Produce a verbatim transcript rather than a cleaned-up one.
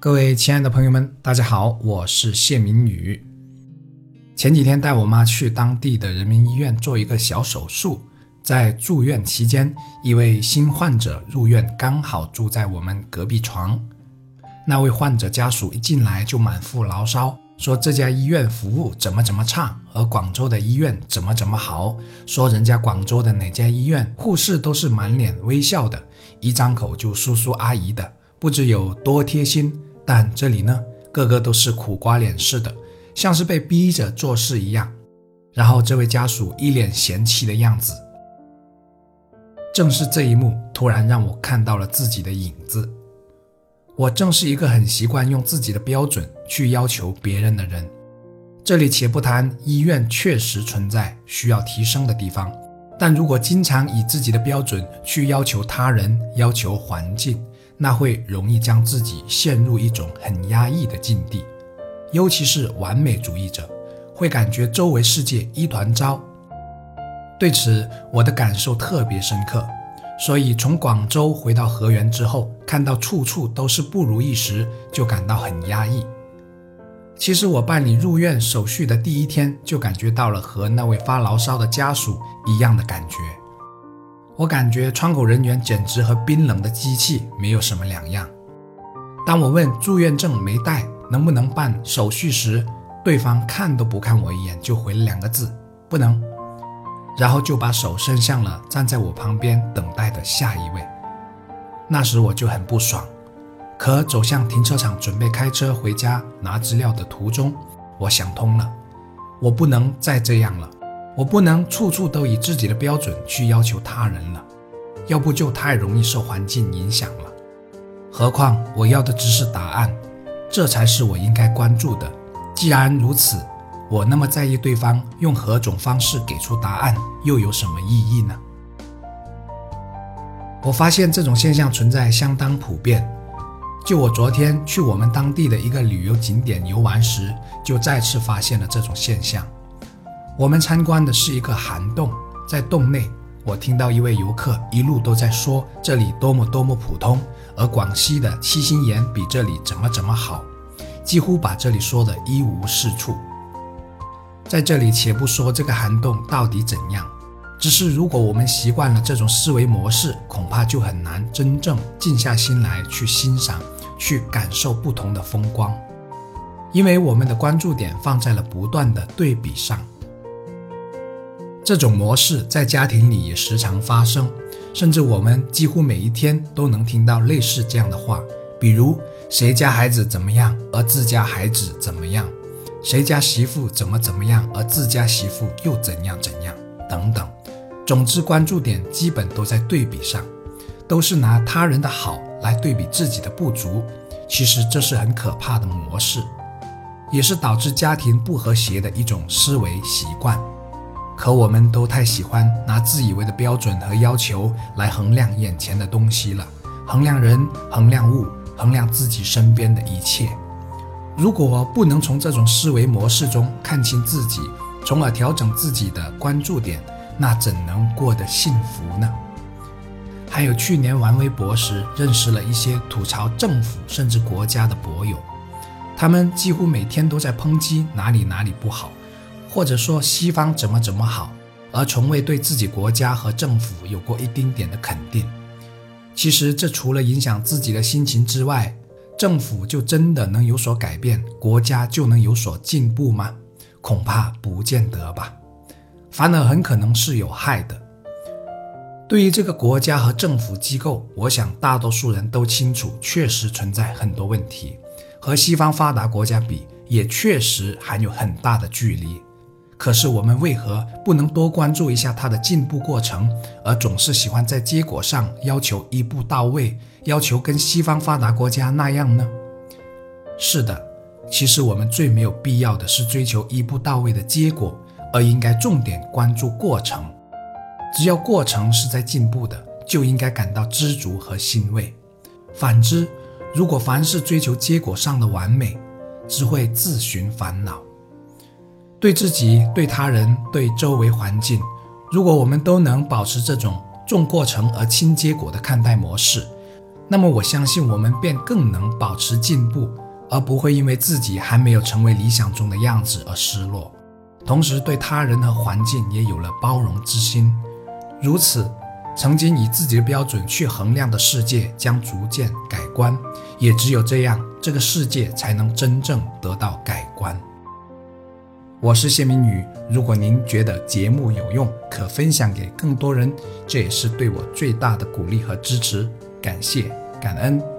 各位亲爱的朋友们，大家好，我是谢明宇。前几天带我妈去当地的人民医院做一个小手术，在住院期间，一位新患者入院，刚好住在我们隔壁床。那位患者家属一进来就满腹牢骚，说这家医院服务怎么怎么差，而广州的医院怎么怎么好，说人家广州的哪家医院护士都是满脸微笑的，一张口就叔叔阿姨的，不知有多贴心。但这里呢，个个都是苦瓜脸似的，像是被逼着做事一样。然后这位家属一脸嫌弃的样子。正是这一幕，突然让我看到了自己的影子。我正是一个很习惯用自己的标准去要求别人的人。这里且不谈医院确实存在需要提升的地方，但如果经常以自己的标准去要求他人，要求环境，那会容易将自己陷入一种很压抑的境地，尤其是完美主义者，会感觉周围世界一团糟。对此，我的感受特别深刻，所以从广州回到河源之后，看到处处都是不如意时，就感到很压抑。其实我办理入院手续的第一天，就感觉到了和那位发牢骚的家属一样的感觉。我感觉窗口人员简直和冰冷的机器没有什么两样。当我问住院证没带，能不能办手续时，对方看都不看我一眼就回了两个字：不能。然后就把手伸向了站在我旁边等待的下一位。那时我就很不爽，可走向停车场准备开车回家拿资料的途中，我想通了，我不能再这样了。我不能处处都以自己的标准去要求他人了，要不就太容易受环境影响了。何况我要的只是答案，这才是我应该关注的。既然如此，我那么在意对方用何种方式给出答案，又有什么意义呢？我发现这种现象存在相当普遍。就我昨天去我们当地的一个旅游景点游玩时，就再次发现了这种现象。我们参观的是一个涵洞，在洞内，我听到一位游客一路都在说这里多么多么普通，而广西的七星岩比这里怎么怎么好，几乎把这里说得一无是处。在这里且不说这个涵洞到底怎样，只是如果我们习惯了这种思维模式，恐怕就很难真正静下心来去欣赏，去感受不同的风光，因为我们的关注点放在了不断的对比上。这种模式在家庭里也时常发生，甚至我们几乎每一天都能听到类似这样的话，比如谁家孩子怎么样，而自家孩子怎么样，谁家媳妇怎么怎么样，而自家媳妇又怎样怎样等等。总之，关注点基本都在对比上，都是拿他人的好来对比自己的不足。其实这是很可怕的模式，也是导致家庭不和谐的一种思维习惯。可我们都太喜欢拿自以为的标准和要求来衡量眼前的东西了，衡量人，衡量物，衡量自己身边的一切。如果不能从这种思维模式中看清自己，从而调整自己的关注点，那怎能过得幸福呢？还有去年玩微博时，认识了一些吐槽政府甚至国家的博友，他们几乎每天都在抨击哪里哪里不好，或者说西方怎么怎么好，而从未对自己国家和政府有过一丁点的肯定。其实这除了影响自己的心情之外，政府就真的能有所改变，国家就能有所进步吗？恐怕不见得吧，反而很可能是有害的。对于这个国家和政府机构，我想大多数人都清楚，确实存在很多问题，和西方发达国家比，也确实还有很大的距离。可是我们为何不能多关注一下它的进步过程，而总是喜欢在结果上要求一步到位，要求跟西方发达国家那样呢？是的，其实我们最没有必要的是追求一步到位的结果，而应该重点关注过程。只要过程是在进步的，就应该感到知足和欣慰。反之，如果凡是追求结果上的完美，只会自寻烦恼。对自己，对他人，对周围环境，如果我们都能保持这种重过程而轻结果的看待模式，那么我相信我们便更能保持进步，而不会因为自己还没有成为理想中的样子而失落。同时对他人和环境也有了包容之心。如此，曾经以自己的标准去衡量的世界将逐渐改观，也只有这样，这个世界才能真正得到改观。我是谢明宇，如果您觉得节目有用，可分享给更多人，这也是对我最大的鼓励和支持，感谢感恩。